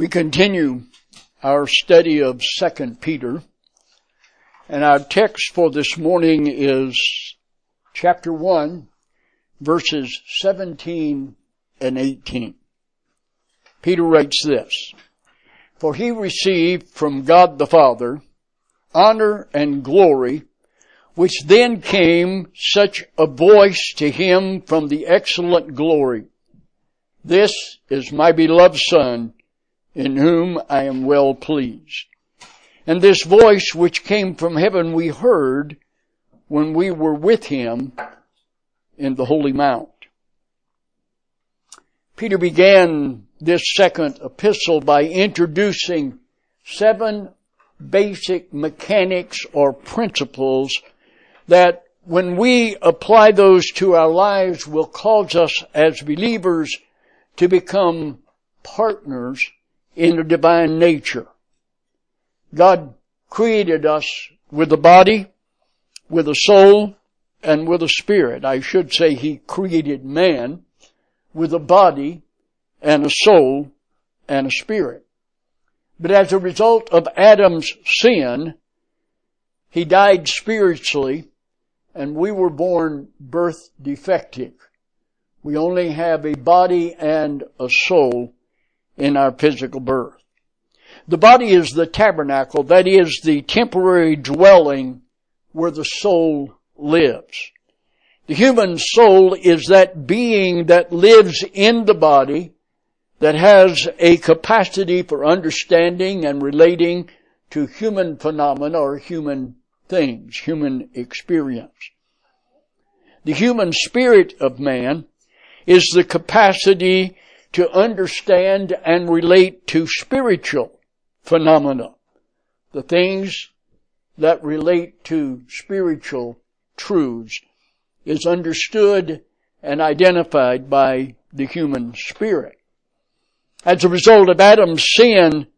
We continue our study of 2 Peter, and our text for this morning is chapter 1, verses 17 and 18. Peter writes this, "For he received from God the Father honor and glory, which then came such a voice to him from the excellent glory. This is my beloved Son, in whom I am well pleased. And this voice which came from heaven we heard when we were with him in the Holy Mount." Peter began this second epistle by introducing 7 basic mechanics or principles that, when we apply those to our lives, will cause us as believers to become partners in the divine nature. God created us with a body, with a soul, and with a spirit. I should say He created man with a body and a soul and a spirit. But as a result of Adam's sin, he died spiritually, and we were born birth defective. We only have a body and a soul in our physical birth. The body is the tabernacle, that is, the temporary dwelling where the soul lives. The human soul is that being that lives in the body, that has a capacity for understanding and relating to human phenomena or human things, human experience. The human spirit of man is the capacity to understand and relate to spiritual phenomena, the things that relate to spiritual truths is understood and identified by the human spirit. As a result of Adam's sin,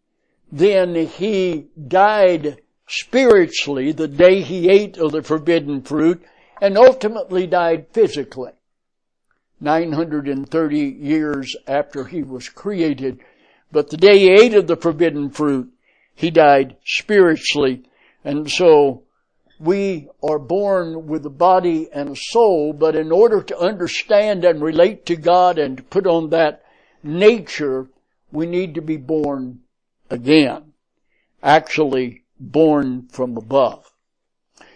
then he died spiritually the day he ate of the forbidden fruit, and ultimately died physically 930 years after he was created. But the day he ate of the forbidden fruit, he died spiritually. And so we are born with a body and a soul, but in order to understand and relate to God and to put on that nature, we need to be born again, actually born from above.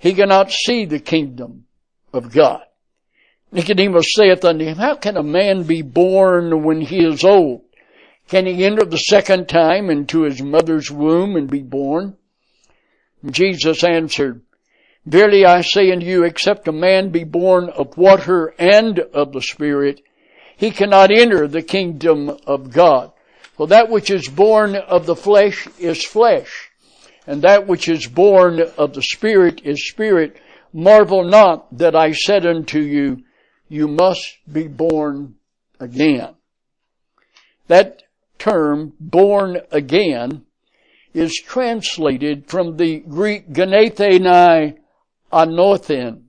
he cannot see the kingdom of God. Nicodemus saith unto him, How can a man be born when he is old? Can he enter the second time into his mother's womb and be born? Jesus answered, Verily I say unto you, except a man be born of water and of the Spirit, he cannot enter the kingdom of God. For that which is born of the flesh is flesh, and that which is born of the Spirit is spirit. Marvel not that I said unto you, you must be born again." That term, born again, is translated from the Greek genethenai anothen,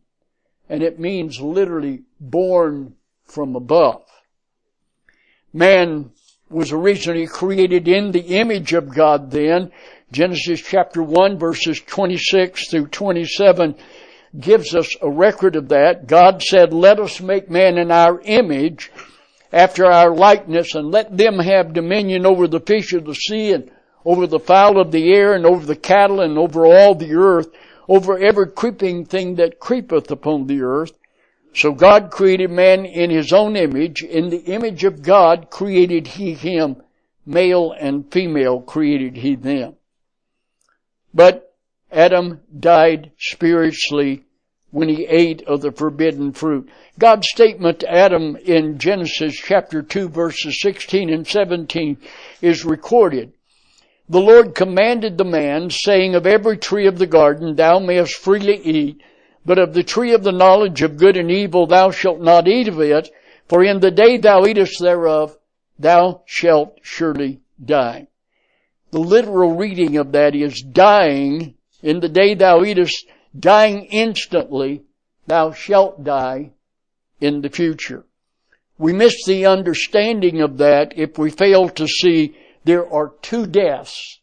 and it means literally born from above. Man was originally created in the image of God then. Genesis chapter 1 verses 26 through 27 gives us a record of that. God said, "Let us make man in our image, after our likeness, and let them have dominion over the fish of the sea, and over the fowl of the air, and over the cattle, and over all the earth, over every creeping thing that creepeth upon the earth." So God created man in His own image. In the image of God created He him. Male and female created He them. But Adam died spiritually when he ate of the forbidden fruit. God's statement to Adam in Genesis chapter 2 verses 16 and 17 is recorded. the Lord commanded the man, saying, of every tree of the garden thou mayest freely eat, but of the tree of the knowledge of good and evil thou shalt not eat of it, for in the day thou eatest thereof thou shalt surely die. The literal reading of that is dying, in the day thou eatest, dying instantly, thou shalt die in the future. We miss the understanding of that if we fail to see there are two deaths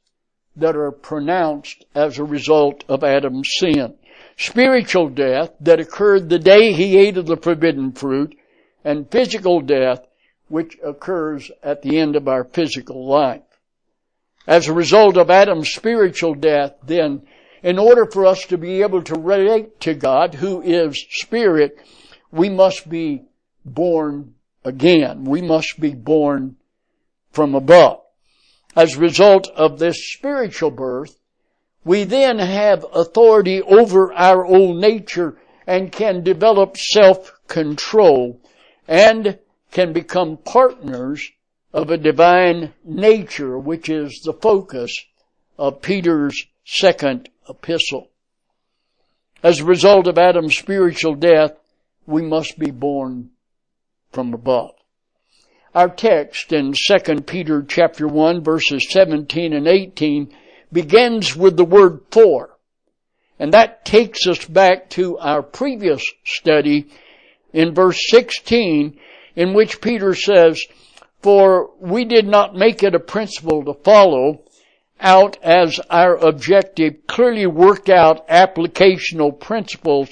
that are pronounced as a result of Adam's sin. Spiritual death that occurred the day he ate of the forbidden fruit, and physical death which occurs at the end of our physical life. As a result of Adam's spiritual death, then, in order for us to be able to relate to God, who is Spirit, we must be born again. We must be born from above. As a result of this spiritual birth, we then have authority over our own nature and can develop self-control and can become partners of a divine nature, which is the focus of Peter's second epistle. As a result of Adam's spiritual death, we must be born from above. Our text in 2 Peter chapter 1 verses 17 and 18 begins with the word for, and that takes us back to our previous study in verse 16, in which Peter says, for we did not make it a principle to follow out as our objective, clearly worked out applicational principles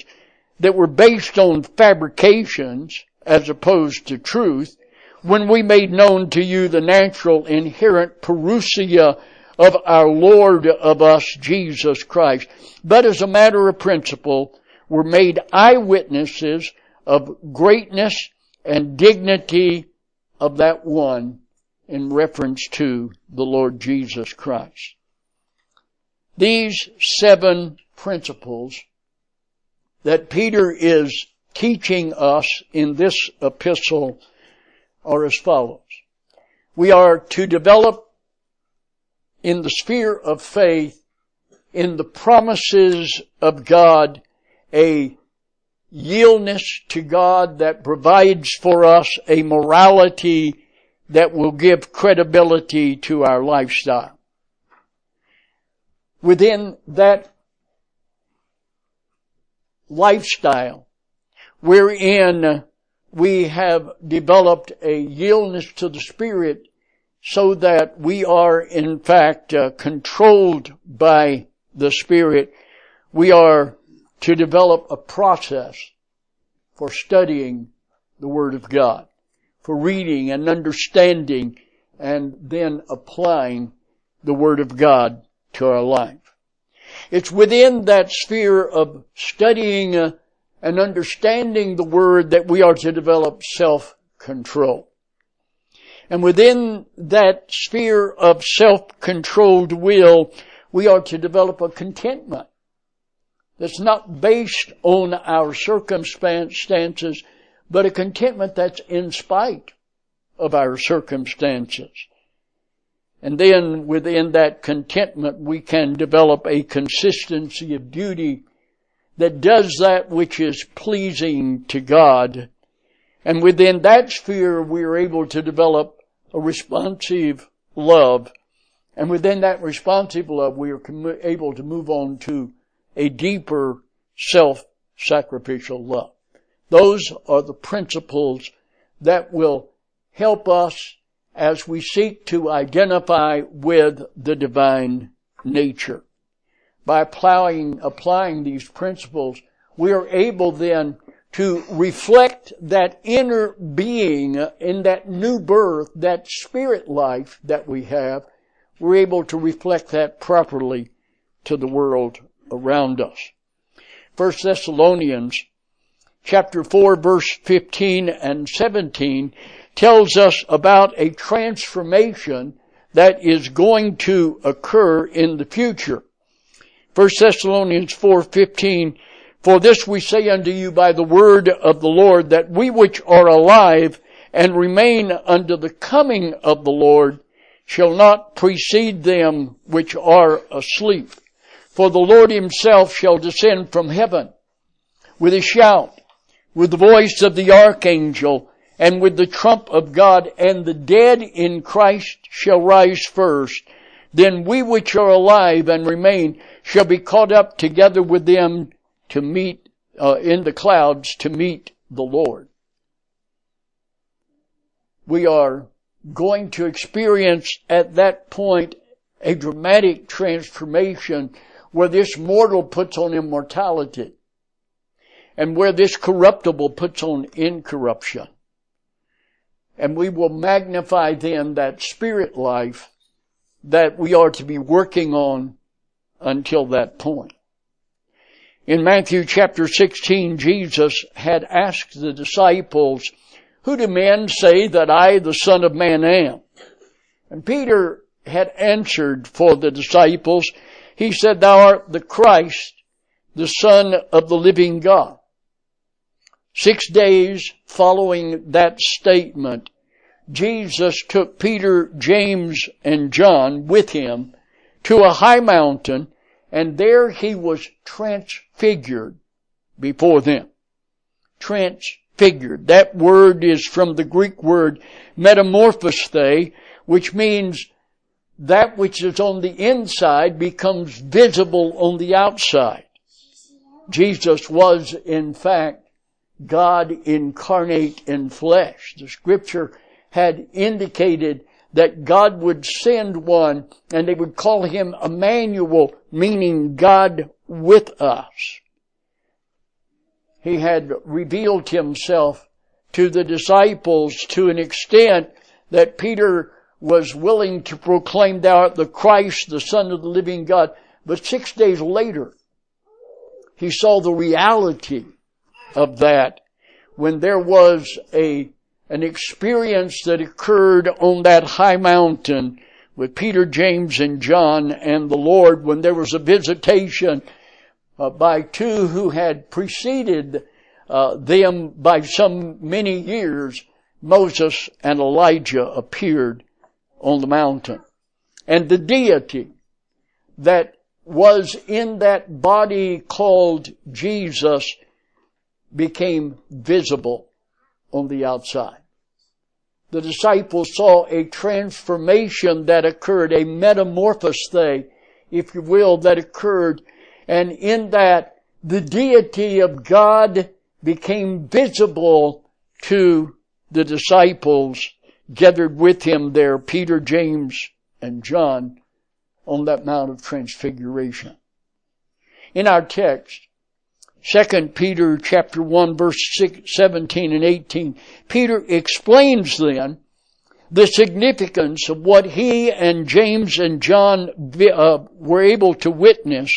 that were based on fabrications as opposed to truth, when we made known to you the natural inherent parousia of our Lord of us, Jesus Christ, but as a matter of principle were made eyewitnesses of greatness and dignity of that one in reference to the Lord Jesus Christ. These 7 principles that Peter is teaching us in this epistle are as follows. We are to develop in the sphere of faith, in the promises of God, a yieldness to God that provides for us a morality that will give credibility to our lifestyle. Within that lifestyle, wherein we have developed a yieldness to the Spirit so that we are, in fact, controlled by the Spirit, we are to develop a process for studying the Word of God, for reading and understanding and then applying the Word of God to our life. It's within that sphere of studying and understanding the Word that we are to develop self-control. And within that sphere of self-controlled will, we are to develop a contentment that's not based on our circumstances, but a contentment that's in spite of our circumstances. And then within that contentment, we can develop a consistency of duty that does that which is pleasing to God. And within that sphere, we are able to develop a responsive love. And within that responsive love, we are able to move on to a deeper self-sacrificial love. Those are the principles that will help us as we seek to identify with the divine nature. By applying these principles, we are able then to reflect that inner being in that new birth, that spirit life that we have. We're able to reflect that properly to the world around us. 1 Thessalonians chapter 4, verse 15 and 17 tells us about a transformation that is going to occur in the future. 1 Thessalonians 4:15, for this we say unto you by the word of the Lord, that we which are alive and remain unto the coming of the Lord shall not precede them which are asleep. For the Lord himself shall descend from heaven with a shout, with the voice of the archangel, and with the trump of God, and the dead in Christ shall rise first. Then we which are alive and remain shall be caught up together with them to meet in the clouds to meet the Lord. We are going to experience at that point a dramatic transformation where this mortal puts on immortality and where this corruptible puts on incorruption. And we will magnify then that spirit life that we are to be working on until that point. In Matthew chapter 16, Jesus had asked the disciples, "Who do men say that I, the Son of Man, am?" And Peter had answered for the disciples. He said, "Thou art the Christ, the Son of the living God." 6 days following that statement, Jesus took Peter, James, and John with him to a high mountain, and there he was transfigured before them. Transfigured. That word is from the Greek word metamorphosthe, which means that which is on the inside becomes visible on the outside. Jesus was, in fact, God incarnate in flesh. The scripture had indicated that God would send one and they would call him Emmanuel, meaning God with us. He had revealed himself to the disciples to an extent that Peter was willing to proclaim, "Thou art the Christ, the Son of the living God." But 6 days later, he saw the reality of that when there was an experience that occurred on that high mountain with Peter, James, and John and the Lord, when there was a visitation by two who had preceded them by some many years. Moses and Elijah appeared on the mountain. And the deity that was in that body called Jesus became visible on the outside. The disciples saw a transformation that occurred, a metamorphose, if you will, that occurred. And in that, the deity of God became visible to the disciples gathered with him there, Peter, James, and John, on that Mount of Transfiguration. In our text, 2 Peter chapter 1 verse 17 and 18. Peter explains then the significance of what he and James and John were able to witness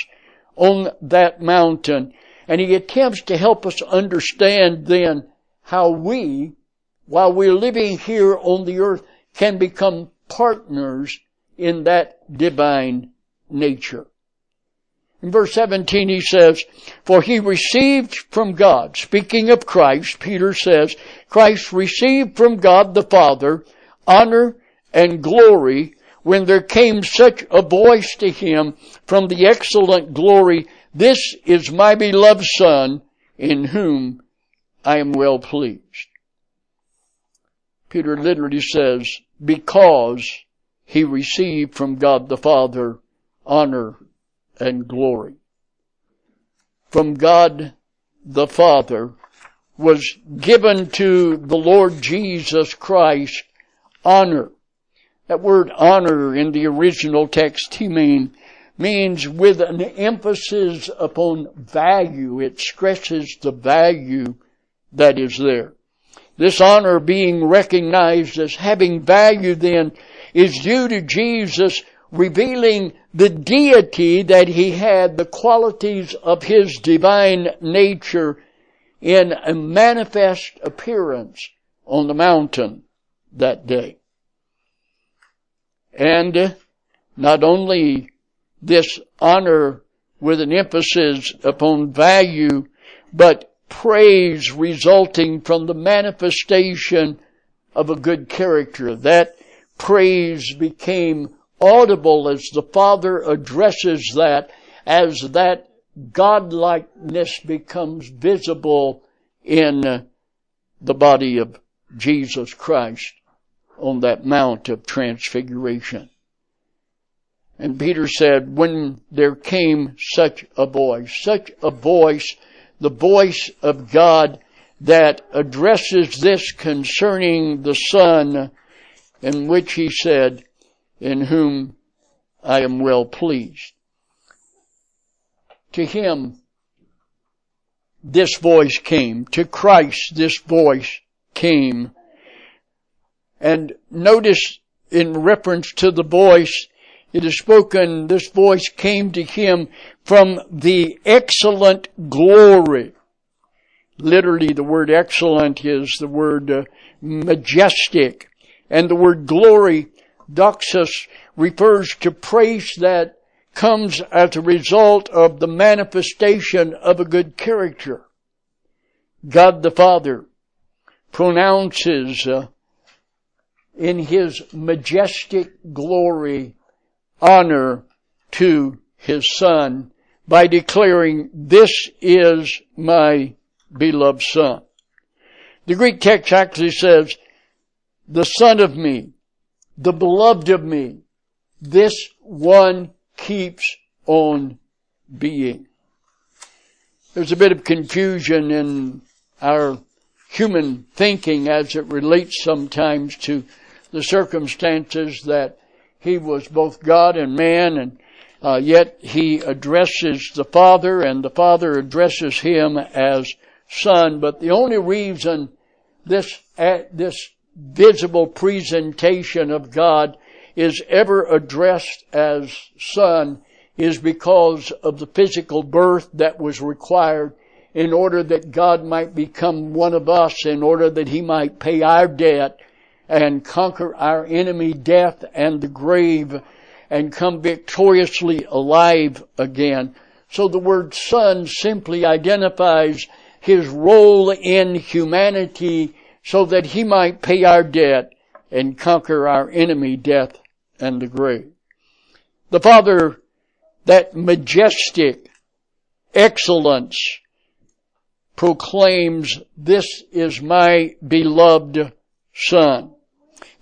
on that mountain. And he attempts to help us understand then how we, while we're living here on the earth, can become partners in that divine nature. In verse 17 he says, "For he received from God," speaking of Christ, Peter says, "Christ received from God the Father honor and glory when there came such a voice to him from the excellent glory, 'This is my beloved Son, in whom I am well pleased.'" Peter literally says, because he received from God the Father honor and glory. From God the Father was given to the Lord Jesus Christ honor. That word honor in the original text means with an emphasis upon value. It stresses the value that is there. This honor being recognized as having value then is due to Jesus revealing the deity that he had, the qualities of his divine nature in a manifest appearance on the mountain that day. And not only this honor with an emphasis upon value, but praise resulting from the manifestation of a good character. That praise became audible as the Father addresses that, as that godlikeness becomes visible in the body of Jesus Christ on that Mount of Transfiguration. And Peter said, when there came such a voice, the voice of God that addresses this concerning the Son, in which he said, in whom I am well pleased. To him, this voice came. To Christ, this voice came. And notice, in reference to the voice, it is spoken, this voice came to him from the excellent glory. Literally, the word excellent is the word majestic. And the word glory, doxos, refers to praise that comes as a result of the manifestation of a good character. God the Father pronounces in His majestic glory honor to His Son by declaring, this is my beloved Son. The Greek text actually says, the Son of me, the beloved of me, this one keeps on being. There's a bit of confusion in our human thinking as it relates sometimes to the circumstances that He was both God and man, and yet He addresses the Father, and the Father addresses Him as Son. But the only reason this visible presentation of God is ever addressed as Son is because of the physical birth that was required in order that God might become one of us, in order that He might pay our debt and conquer our enemy death and the grave and come victoriously alive again. So the word Son simply identifies His role in humanity so that He might pay our debt and conquer our enemy death and the grave. The Father, that majestic excellence, proclaims, this is my beloved Son.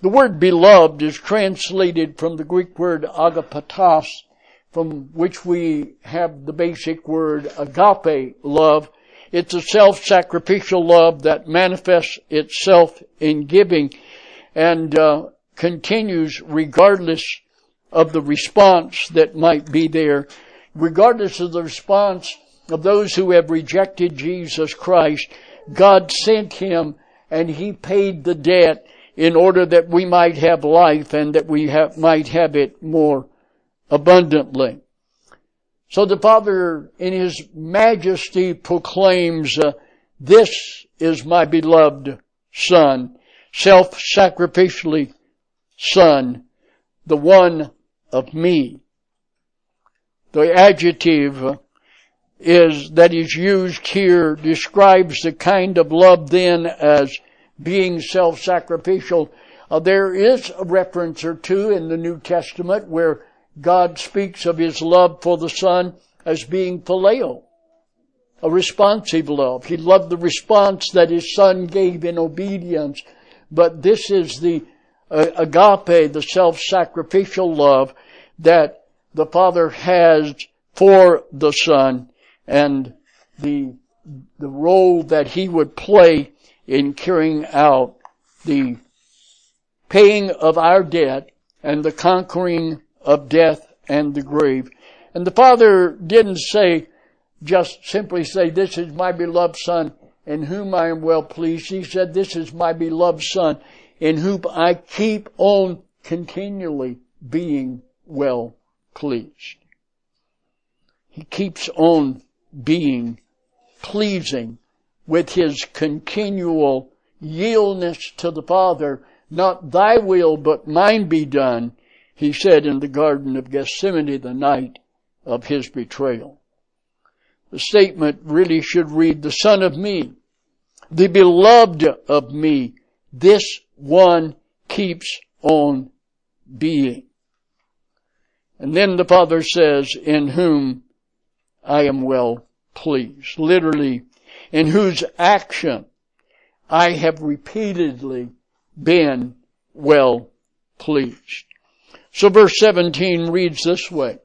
The word beloved is translated from the Greek word agapatos, from which we have the basic word agape, love. It's a self-sacrificial love that manifests itself in giving and continues regardless of the response that might be there, regardless of the response of those who have rejected Jesus Christ. God sent Him, and He paid the debt in order that we might have life and that we might have it more abundantly. So the Father, in His majesty, proclaims, "This is my beloved Son." Self-sacrificially, Son, the one of me. The adjective is that is used here describes the kind of love then as being self-sacrificial. There is a reference or two in the New Testament where God speaks of His love for the Son as being phileo, a responsive love. He loved the response that His Son gave in obedience. But this is the agape, the self-sacrificial love that the Father has for the Son and the role that He would play in carrying out the paying of our debt and the conquering of death and the grave. And the Father didn't say, just simply say, this is my beloved Son, in whom I am well pleased. He said, this is my beloved Son, in whom I keep on continually being well pleased. He keeps on being pleasing with His continual yieldness to the Father. Not thy will, but mine be done, He said in the Garden of Gethsemane the night of His betrayal. The statement really should read, the Son of me, the beloved of me, this one keeps on being. And then the Father says, in whom I am well pleased. Literally, in whose action I have repeatedly been well pleased. So verse 17 reads this way.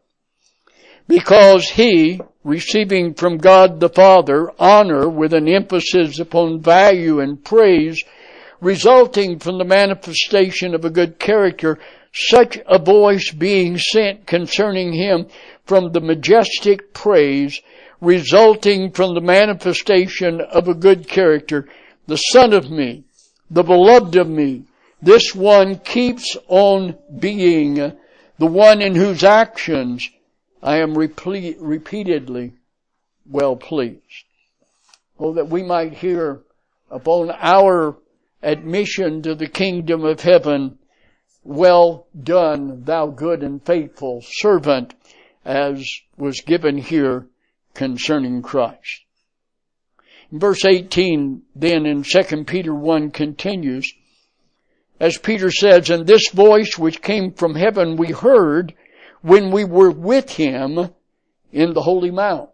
Because he, receiving from God the Father honor with an emphasis upon value and praise, resulting from the manifestation of a good character, such a voice being sent concerning him from the majestic praise, resulting from the manifestation of a good character, the Son of me, the beloved of me, this one keeps on being, the one in whose actions I am repeatedly well pleased. Oh, that we might hear upon our admission to the kingdom of heaven, well done, thou good and faithful servant, as was given here concerning Christ. Verse 18 then in 2 Peter 1 continues, as Peter says, and this voice which came from heaven we heard when we were with him in the holy mount.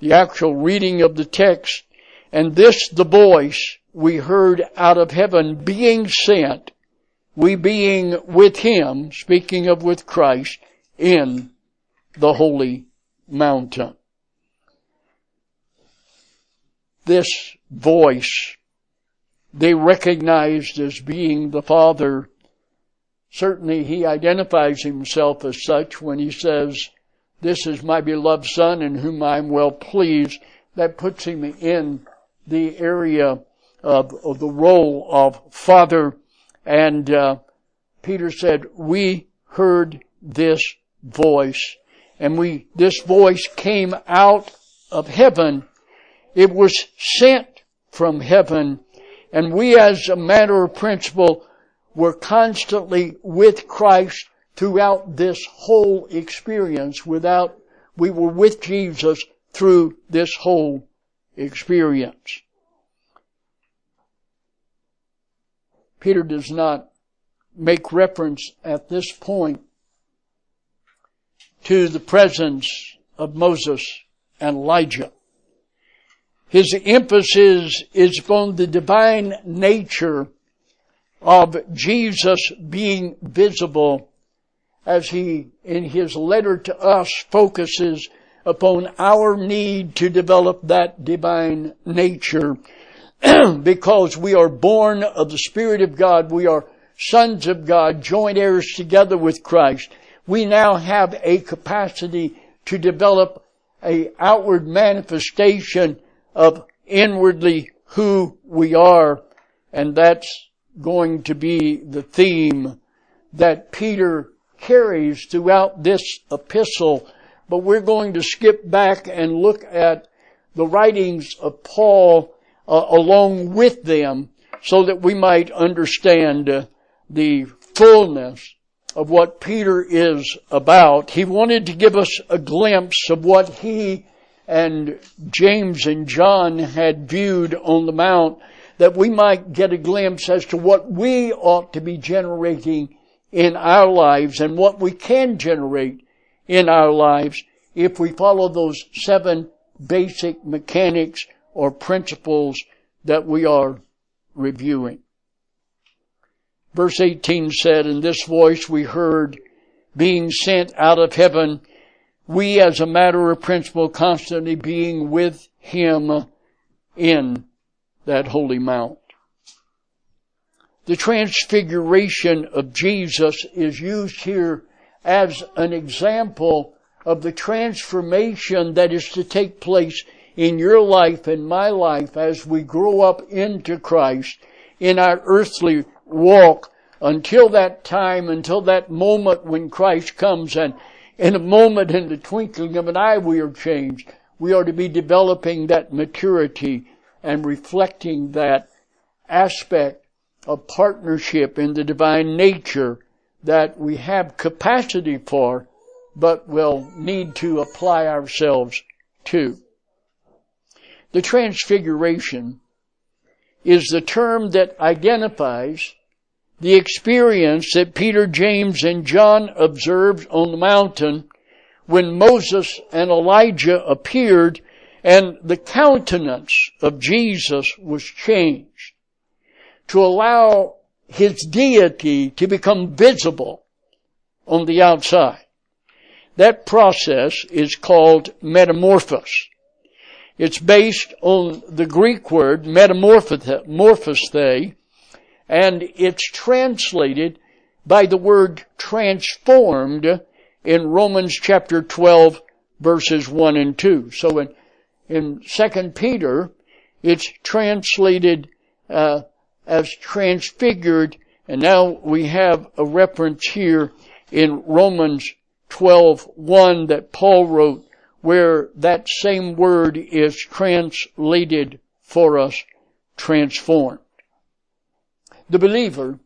The actual reading of the text, and this the voice we heard out of heaven being sent, we being with him, speaking of with Christ, in the holy mountain. This voice they recognized as being the Father. Certainly he identifies himself as such when he says, this is my beloved Son in whom I am well pleased. That puts him in the area of the role of Father. And Peter said, we heard this voice. And this voice came out of heaven. It was sent from heaven. And we, as a matter of principle, were constantly with Christ throughout this whole experience. We were with Jesus through this whole experience. Peter does not make reference at this point to the presence of Moses and Elijah. His emphasis is upon the divine nature of Jesus being visible as he, in his letter to us, focuses upon our need to develop that divine nature because we are born of the Spirit of God. We are sons of God, joint heirs together with Christ. We now have a capacity to develop an outward manifestation of inwardly who we are, and that's going to be the theme that Peter carries throughout this epistle. But we're going to skip back and look at the writings of Paul along with them so that we might understand the fullness of what Peter is about. He wanted to give us a glimpse of what he and James and John had viewed on the mount, that we might get a glimpse as to what we ought to be generating in our lives and what we can generate in our lives if we follow those 7 basic mechanics or principles that we are reviewing. Verse 18 said, and this voice we heard being sent out of heaven, we as a matter of principle constantly being with him in that holy mount. The transfiguration of Jesus is used here as an example of the transformation that is to take place in your life and my life as we grow up into Christ in our earthly walk until that time, until that moment when Christ comes, and in a moment, in the twinkling of an eye, we are changed. We are to be developing that maturity and reflecting that aspect of partnership in the divine nature that we have capacity for, but will need to apply ourselves to. The transfiguration is the term that identifies the experience that Peter, James, and John observed on the mountain when Moses and Elijah appeared and the countenance of Jesus was changed, to allow his deity to become visible on the outside. That process is called metamorphosis. It's based on the Greek word metamorphose, and it's translated by the word transformed in Romans chapter 12 verses 1 and 2. So in Second Peter, it's translated as transfigured, and now we have a reference here in Romans 12:1 that Paul wrote, where that same word is translated for us, transformed. The believer,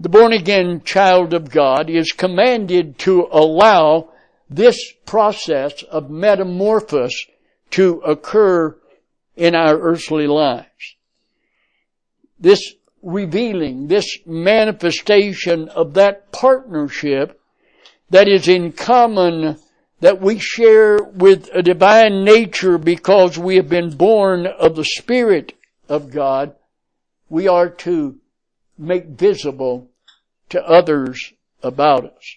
the born-again child of God, is commanded to allow this process of metamorphosis to occur in our earthly lives. This revealing, this manifestation of that partnership that is in common, that we share with a divine nature because we have been born of the Spirit of God, we are to make visible to others about us.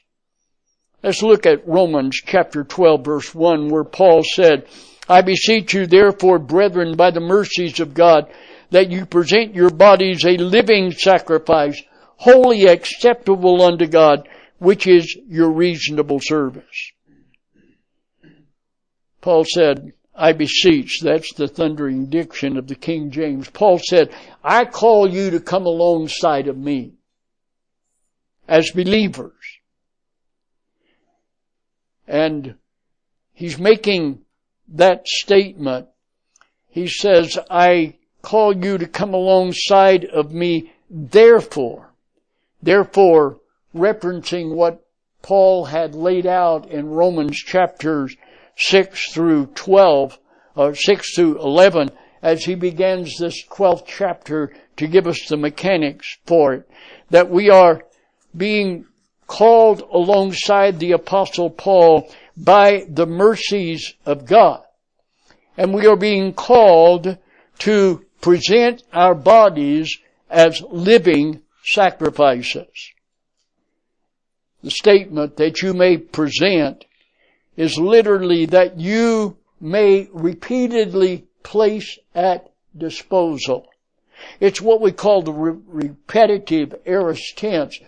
Let's look at Romans chapter 12 verse 1, where Paul said, "I beseech you therefore, brethren, by the mercies of God, that you present your bodies a living sacrifice, wholly acceptable unto God, which is your reasonable service." Paul said, "I beseech," that's the thundering diction of the King James. Paul said, "I call you to come alongside of me as believers." And he's making that statement. He says, "I call you to come alongside of me, therefore." Therefore, referencing what Paul had laid out in Romans chapters 6 through 11, as he begins this 12th chapter to give us the mechanics for it, that we are being called alongside the Apostle Paul by the mercies of God. And we are being called to present our bodies as living sacrifices. The statement "that you may present" is literally that you may repeatedly place at disposal. It's what we call the repetitive aorist tense.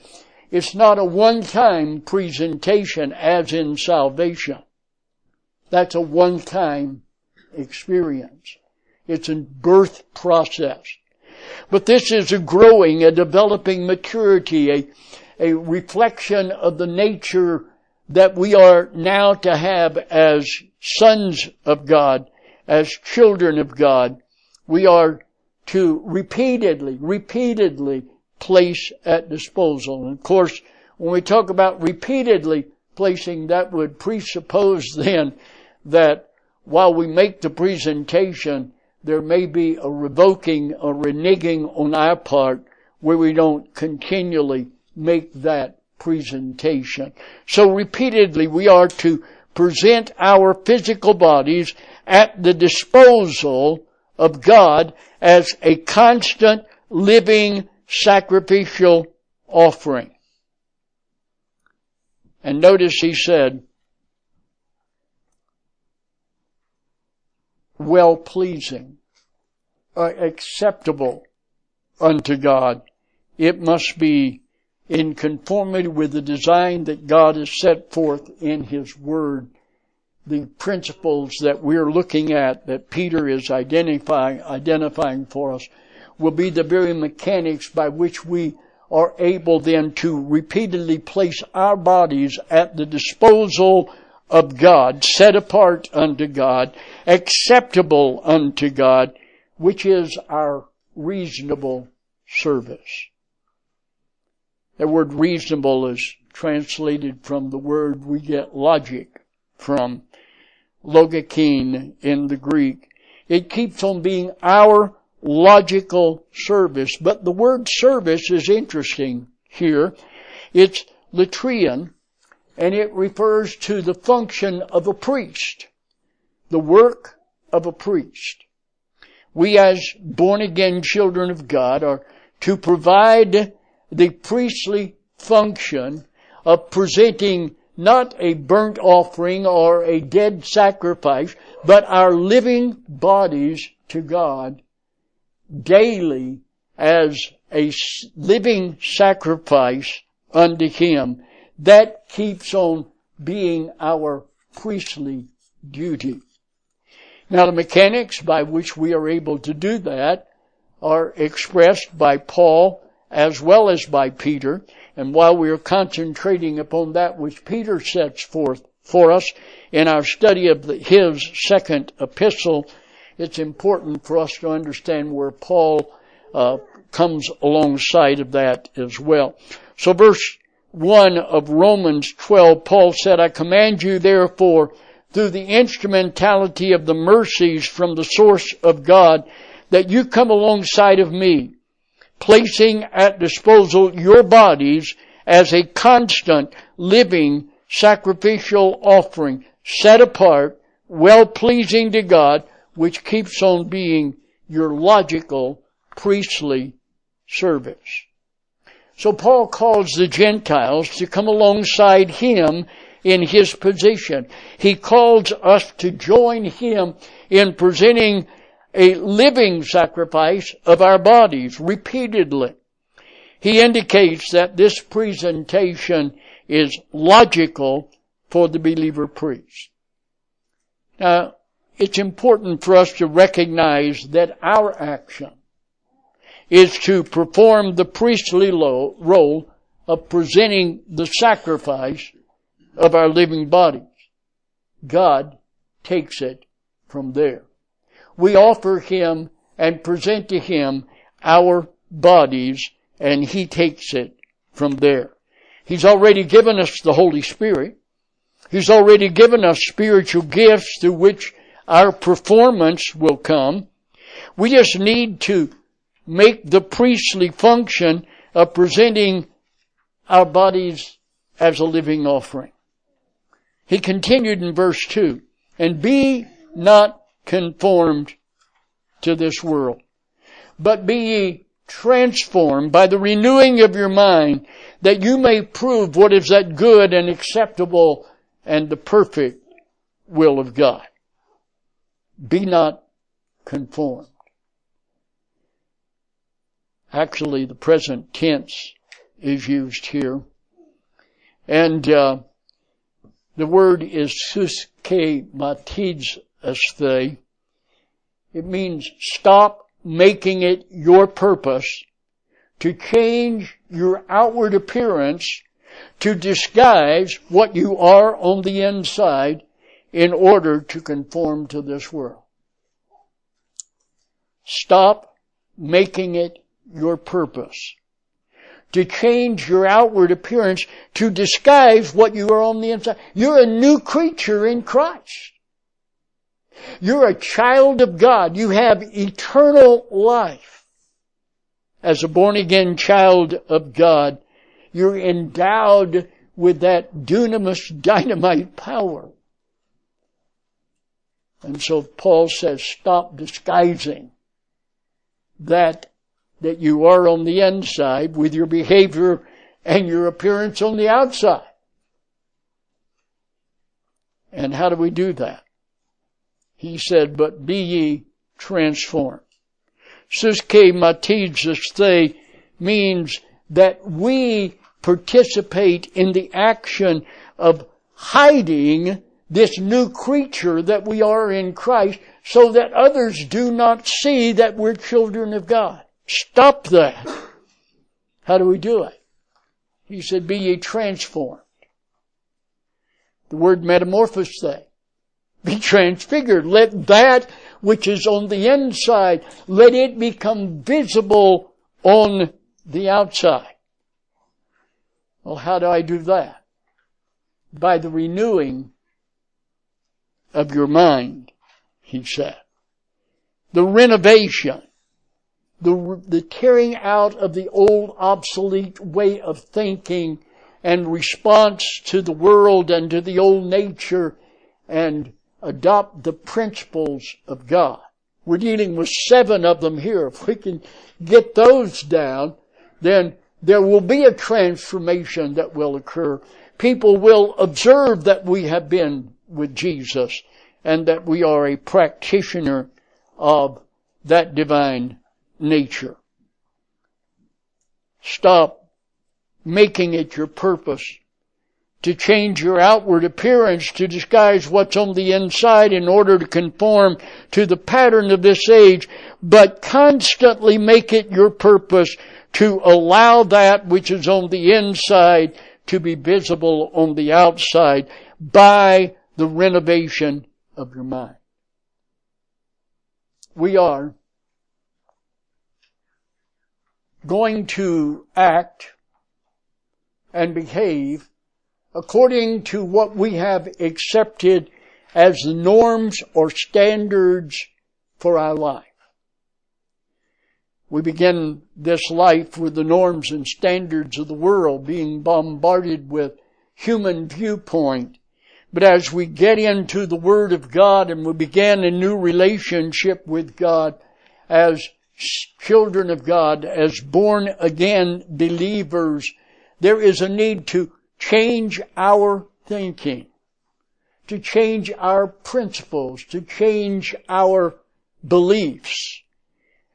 It's not a one-time presentation as in salvation. That's a one-time experience. It's a birth process. But this is a growing, a developing maturity, a reflection of the nature that we are now to have as sons of God, as children of God. We are to repeatedly place at disposal. And of course, when we talk about repeatedly placing, that would presuppose then that while we make the presentation, there may be a revoking, a reneging on our part where we don't continually make that presentation. So repeatedly we are to present our physical bodies at the disposal of God as a constant living sacrificial offering. And notice he said, well-pleasing, or acceptable unto God. It must be in conformity with the design that God has set forth in His Word. The principles that we're looking at, that Peter is identifying for us, will be the very mechanics by which we are able then to repeatedly place our bodies at the disposal of God, set apart unto God, acceptable unto God, which is our reasonable service. The word reasonable is translated from the word we get logic from, logikein in the Greek. It keeps on being our logical service. But the word service is interesting here. It's latrian, and it refers to the function of a priest, the work of a priest. We as born-again children of God are to provide the priestly function of presenting not a burnt offering or a dead sacrifice, but our living bodies to God daily as a living sacrifice unto Him. That keeps on being our priestly duty. Now, the mechanics by which we are able to do that are expressed by Paul as well as by Peter. And while we are concentrating upon that which Peter sets forth for us in our study of his second epistle, it's important for us to understand where Paul comes alongside of that as well. So verse 1 of Romans 12, Paul said, I command you therefore, through the instrumentality of the mercies from the source of God, that you come alongside of me, placing at disposal your bodies as a constant, living, sacrificial offering, set apart, well-pleasing to God, which keeps on being your logical, priestly service. So Paul calls the Gentiles to come alongside him in his position. He calls us to join him in presenting a living sacrifice of our bodies repeatedly. He indicates that this presentation is logical for the believer priest. Now, it's important for us to recognize that our action is to perform the priestly role of presenting the sacrifice of our living bodies. God takes it from there. We offer Him and present to Him our bodies, and He takes it from there. He's already given us the Holy Spirit. He's already given us spiritual gifts through which our performance will come. We just need to make the priestly function of presenting our bodies as a living offering. He continued in verse 2, and be not conformed to this world, but be ye transformed by the renewing of your mind, that you may prove what is that good and acceptable and the perfect will of God. Be not conformed. Actually, the present tense is used here, and the word is suske matids. It means stop making it your purpose to change your outward appearance to disguise what you are on the inside in order to conform to this world. Stop making it your purpose to change your outward appearance to disguise what you are on the inside. You're a new creature in Christ. You're a child of God. You have eternal life. As a born-again child of God, you're endowed with that dunamis dynamite power. And so Paul says, stop disguising that you are on the inside with your behavior and your appearance on the outside. And how do we do that? He said, but be ye transformed. Suske matids the means that we participate in the action of hiding this new creature that we are in Christ so that others do not see that we're children of God. Stop that. How do we do it? He said, be ye transformed. The word metamorphosis there. Be transfigured. Let that which is on the inside, let it become visible on the outside. Well, how do I do that? By the renewing of your mind, he said. The renovation the carrying out of the old obsolete way of thinking and response to the world and to the old nature, and adopt the principles of God. We're dealing with 7 of them here. If we can get those down, then there will be a transformation that will occur. People will observe that we have been with Jesus and that we are a practitioner of that divine nature. Stop making it your purpose to change your outward appearance, to disguise what's on the inside in order to conform to the pattern of this age, but constantly make it your purpose to allow that which is on the inside to be visible on the outside by the renovation of your mind. We are going to act and behave according to what we have accepted as the norms or standards for our life. We begin this life with the norms and standards of the world, being bombarded with human viewpoint. But as we get into the Word of God and we begin a new relationship with God as children of God, as born again believers, there is a need to change our thinking, to change our principles, to change our beliefs,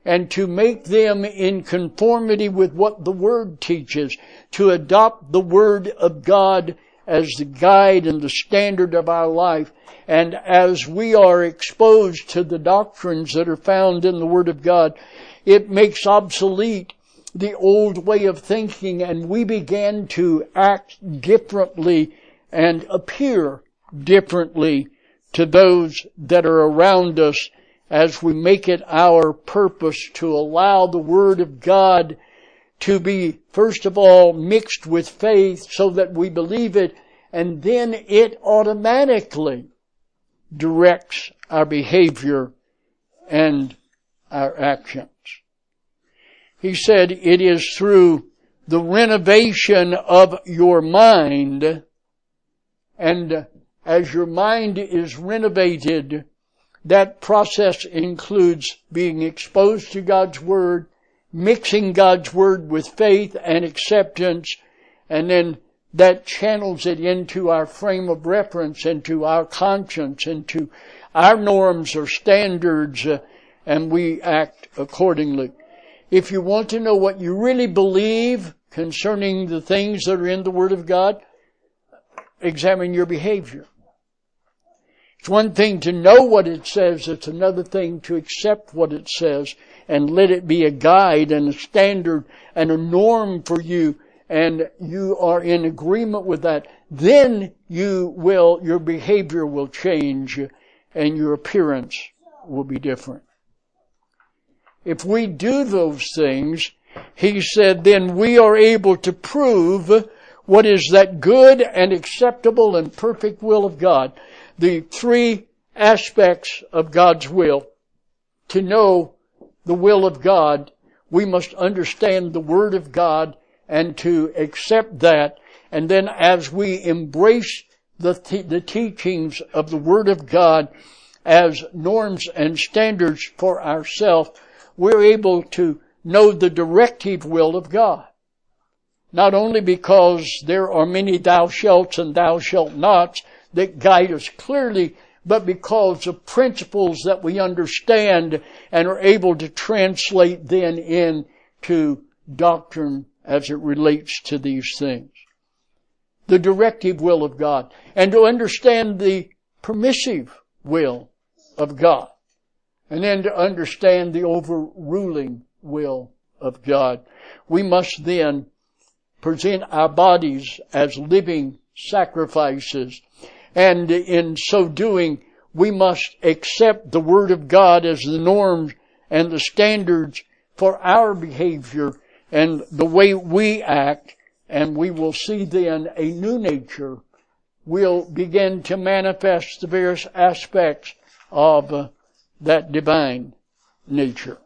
and to make them in conformity with what the Word teaches, to adopt the Word of God as the guide and the standard of our life. And as we are exposed to the doctrines that are found in the Word of God, it makes obsolete the old way of thinking, and we began to act differently and appear differently to those that are around us as we make it our purpose to allow the Word of God to be, first of all, mixed with faith so that we believe it, and then it automatically directs our behavior and our actions. He said, it is through the renovation of your mind, and as your mind is renovated, that process includes being exposed to God's Word, mixing God's Word with faith and acceptance, and then that channels it into our frame of reference, into our conscience, into our norms or standards, and we act accordingly. If you want to know what you really believe concerning the things that are in the Word of God, examine your behavior. It's one thing to know what it says. It's another thing to accept what it says and let it be a guide and a standard and a norm for you, and you are in agreement with that. Then your behavior will change and your appearance will be different. If we do those things, he said, then we are able to prove what is that good and acceptable and perfect will of God. The 3 aspects of God's will. To know the will of God, we must understand the Word of God and to accept that. And then as we embrace the teachings of the Word of God as norms and standards for ourselves, we're able to know the directive will of God. Not only because there are many thou shalt and thou shalt nots that guide us clearly, but because of principles that we understand and are able to translate then into doctrine as it relates to these things. The directive will of God. And to understand the permissive will of God. And then to understand the overruling will of God. We must then present our bodies as living sacrifices. And in so doing, we must accept the Word of God as the norms and the standards for our behavior and the way we act. And we will see then a new nature will begin to manifest the various aspects of that divine nature.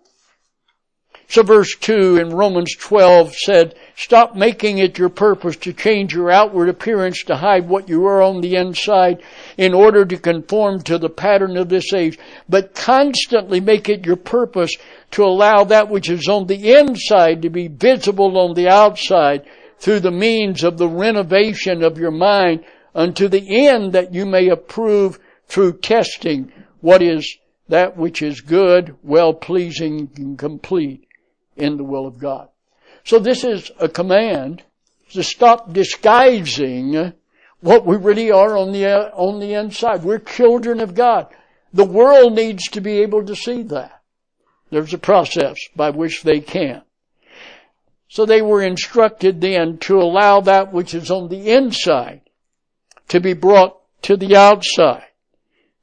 So verse 2 in Romans 12 said, stop making it your purpose to change your outward appearance to hide what you are on the inside in order to conform to the pattern of this age. But constantly make it your purpose to allow that which is on the inside to be visible on the outside through the means of the renovation of your mind unto the end that you may approve through testing what is that which is good, well-pleasing, and complete in the will of God. So this is a command to stop disguising what we really are on the inside. We're children of God. The world needs to be able to see that. There's a process by which they can. So they were instructed then to allow that which is on the inside to be brought to the outside.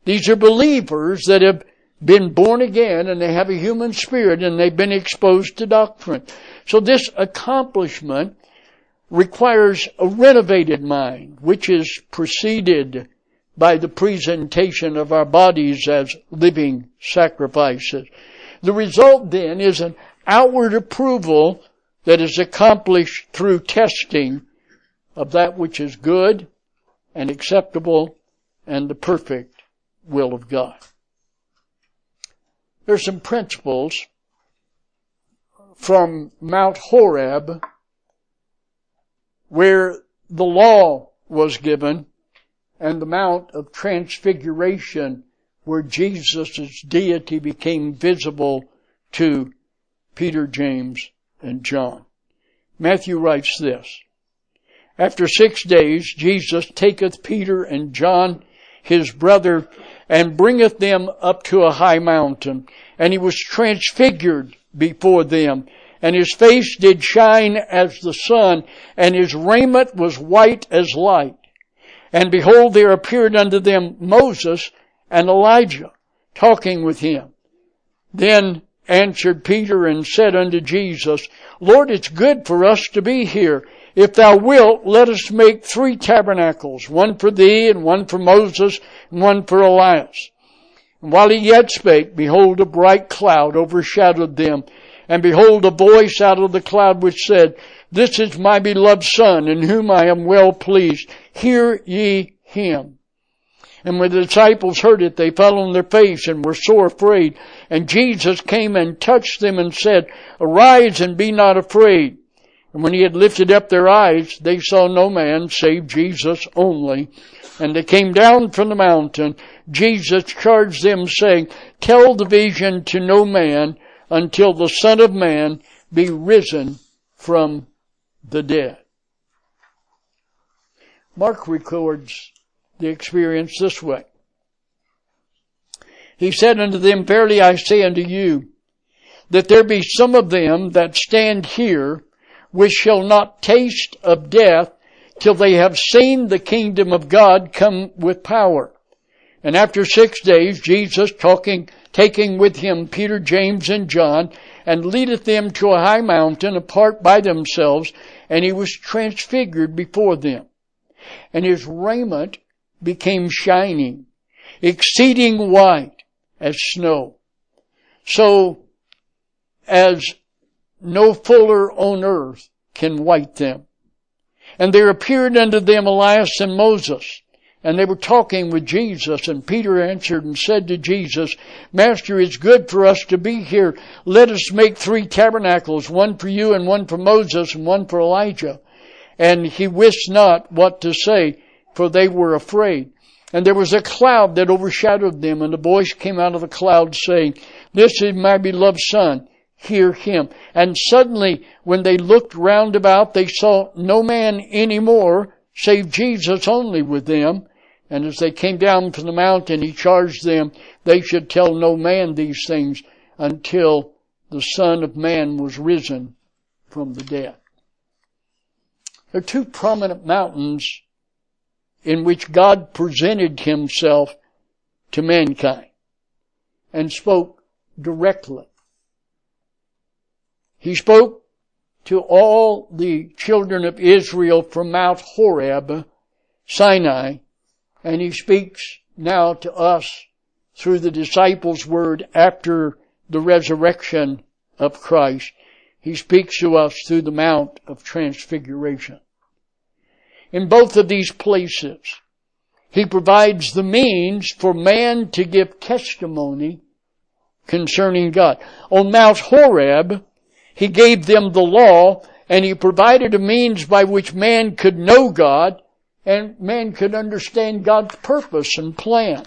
These are believers that have been born again and they have a human spirit and they've been exposed to doctrine. So this accomplishment requires a renovated mind, which is preceded by the presentation of our bodies as living sacrifices. The result then is an outward approval that is accomplished through testing of that which is good and acceptable and the perfect will of God. There's some principles from Mount Horeb where the law was given and the Mount of Transfiguration where Jesus' deity became visible to Peter, James, and John. Matthew writes this, after 6 days Jesus taketh Peter and John his brother and bringeth them up to a high mountain. And he was transfigured before them. And his face did shine as the sun, and his raiment was white as light. And behold, there appeared unto them Moses and Elijah, talking with him. Then answered Peter and said unto Jesus, Lord, it's good for us to be here. If thou wilt, let us make 3 tabernacles, one for thee, and one for Moses, and one for Elias. And while he yet spake, behold, a bright cloud overshadowed them. And behold, a voice out of the cloud which said, This is my beloved Son, in whom I am well pleased. Hear ye him. And when the disciples heard it, they fell on their face and were sore afraid. And Jesus came and touched them and said, Arise and be not afraid. And when he had lifted up their eyes, they saw no man save Jesus only. And they came down from the mountain. Jesus charged them, saying, Tell the vision to no man until the Son of Man be risen from the dead. Mark records the experience this way. He said unto them, Verily I say unto you, that there be some of them that stand here, which shall not taste of death till they have seen the kingdom of God come with power. And after 6 days, Jesus taking with him Peter, James, and John, and leadeth them to a high mountain apart by themselves, and he was transfigured before them. And his raiment became shining, exceeding white as snow, so as no fuller on earth can white them. And there appeared unto them Elias and Moses, and they were talking with Jesus. And Peter answered and said to Jesus, Master, it's good for us to be here. Let us make 3 tabernacles, one for you and one for Moses and one for Elijah. And he wist not what to say, for they were afraid. And there was a cloud that overshadowed them, and a voice came out of the cloud saying, This is my beloved Son. Hear him. And suddenly, when they looked round about, they saw no man any more, save Jesus only with them. And as they came down from the mountain, he charged them, they should tell no man these things until the Son of Man was risen from the dead. There are 2 prominent mountains in which God presented himself to mankind and spoke directly. He spoke to all the children of Israel from Mount Horeb, Sinai, and he speaks now to us through the disciples' word after the resurrection of Christ, He speaks to us through the Mount of Transfiguration. In both of these places, He provides the means for man to give testimony concerning God. On Mount Horeb, He gave them the law, and He provided a means by which man could know God, and man could understand God's purpose and plan.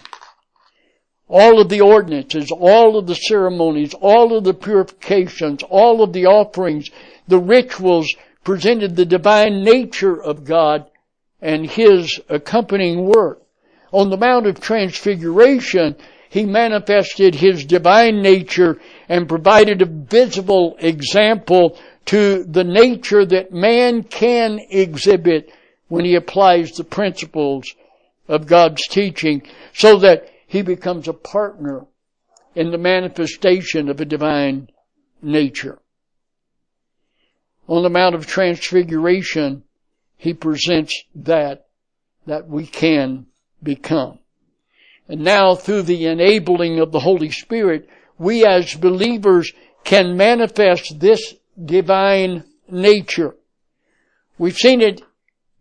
All of the ordinances, all of the ceremonies, all of the purifications, all of the offerings, the rituals presented the divine nature of God and His accompanying work. On the Mount of Transfiguration, He manifested His divine nature and provided a visible example to the nature that man can exhibit when he applies the principles of God's teaching, so that he becomes a partner in the manifestation of a divine nature. On the Mount of Transfiguration, He presents that we can become. And now, through the enabling of the Holy Spirit, we as believers can manifest this divine nature. We've seen it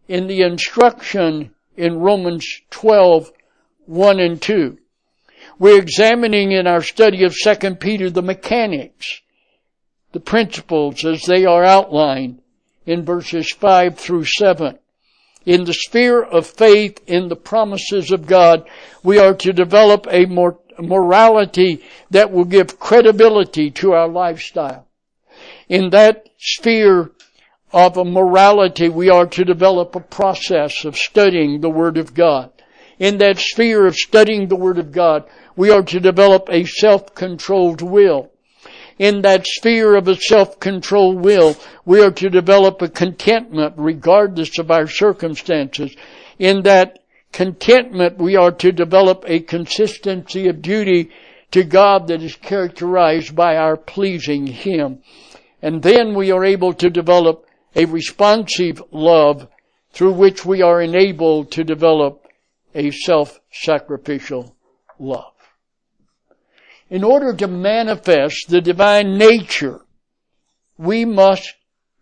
in the instruction in Romans 12:1 and 2. We're examining in our study of Second Peter the mechanics, the principles as they are outlined in verses 5 through 7. In the sphere of faith in the promises of God, we are to develop a morality that will give credibility to our lifestyle. In that sphere of a morality, we are to develop a process of studying the Word of God. In that sphere of studying the Word of God, we are to develop a self-controlled will. In that sphere of a self-controlled will, we are to develop a contentment regardless of our circumstances. In that contentment, we are to develop a consistency of duty to God that is characterized by our pleasing Him. And then we are able to develop a responsive love through which we are enabled to develop a self-sacrificial love. In order to manifest the divine nature, we must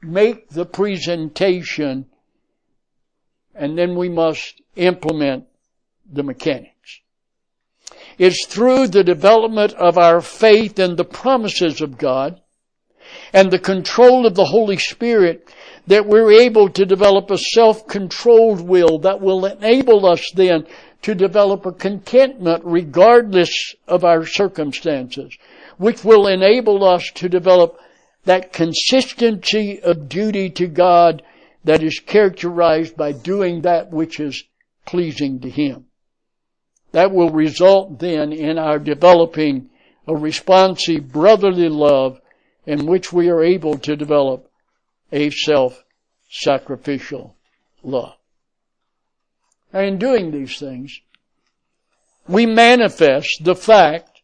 make the presentation, and then we must implement the mechanics. It's through the development of our faith in the promises of God and the control of the Holy Spirit that we're able to develop a self-controlled will that will enable us then to develop a contentment regardless of our circumstances, which will enable us to develop that consistency of duty to God that is characterized by doing that which is pleasing to Him. That will result then in our developing a responsive brotherly love in which we are able to develop a self-sacrificial love. And in doing these things, we manifest the fact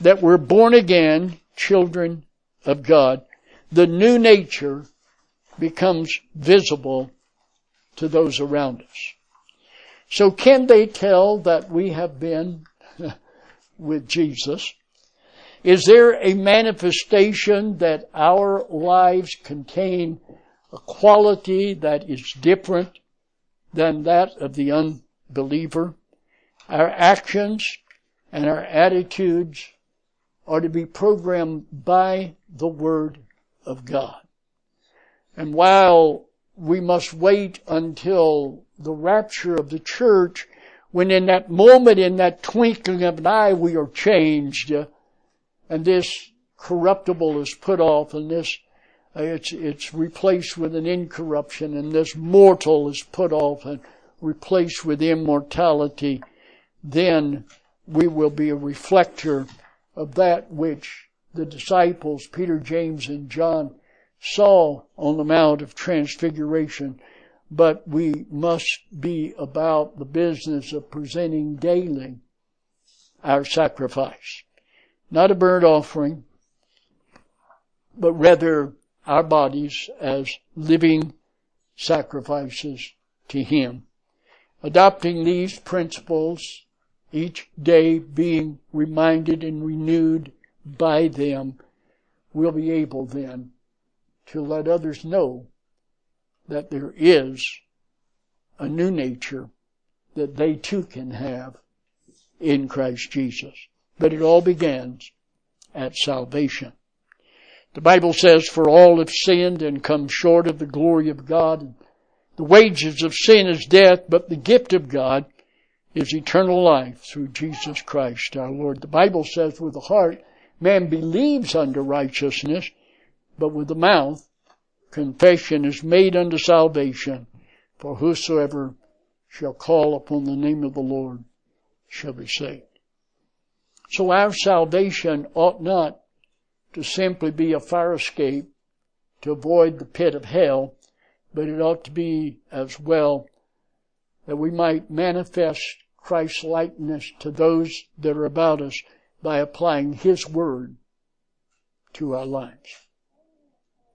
that we're born again children of God. The new nature becomes visible to those around us. So can they tell that we have been with Jesus? Is there a manifestation that our lives contain a quality that is different than that of the unbeliever? Our actions and our attitudes are to be programmed by the Word of God. And while we must wait until the rapture of the church, when in that moment, in that twinkling of an eye, we are changed, and this corruptible is put off, and this it's replaced with an incorruption, and this mortal is put off and replaced with immortality, then we will be a reflector of that which the disciples, Peter, James, and John, saw on the Mount of Transfiguration. But we must be about the business of presenting daily our sacrifice. Not a burnt offering, but rather our bodies as living sacrifices to Him. Adopting these principles, each day being reminded and renewed by them, we'll be able then to let others know that there is a new nature that they too can have in Christ Jesus. But it all begins at salvation. The Bible says, for all have sinned and come short of the glory of God. The wages of sin is death, but the gift of God is eternal life through Jesus Christ our Lord. The Bible says, with the heart, man believes unto righteousness, but with the mouth, confession is made unto salvation. For whosoever shall call upon the name of the Lord shall be saved. So our salvation ought not to simply be a fire escape to avoid the pit of hell, but it ought to be as well that we might manifest Christ's likeness to those that are about us by applying His Word to our lives.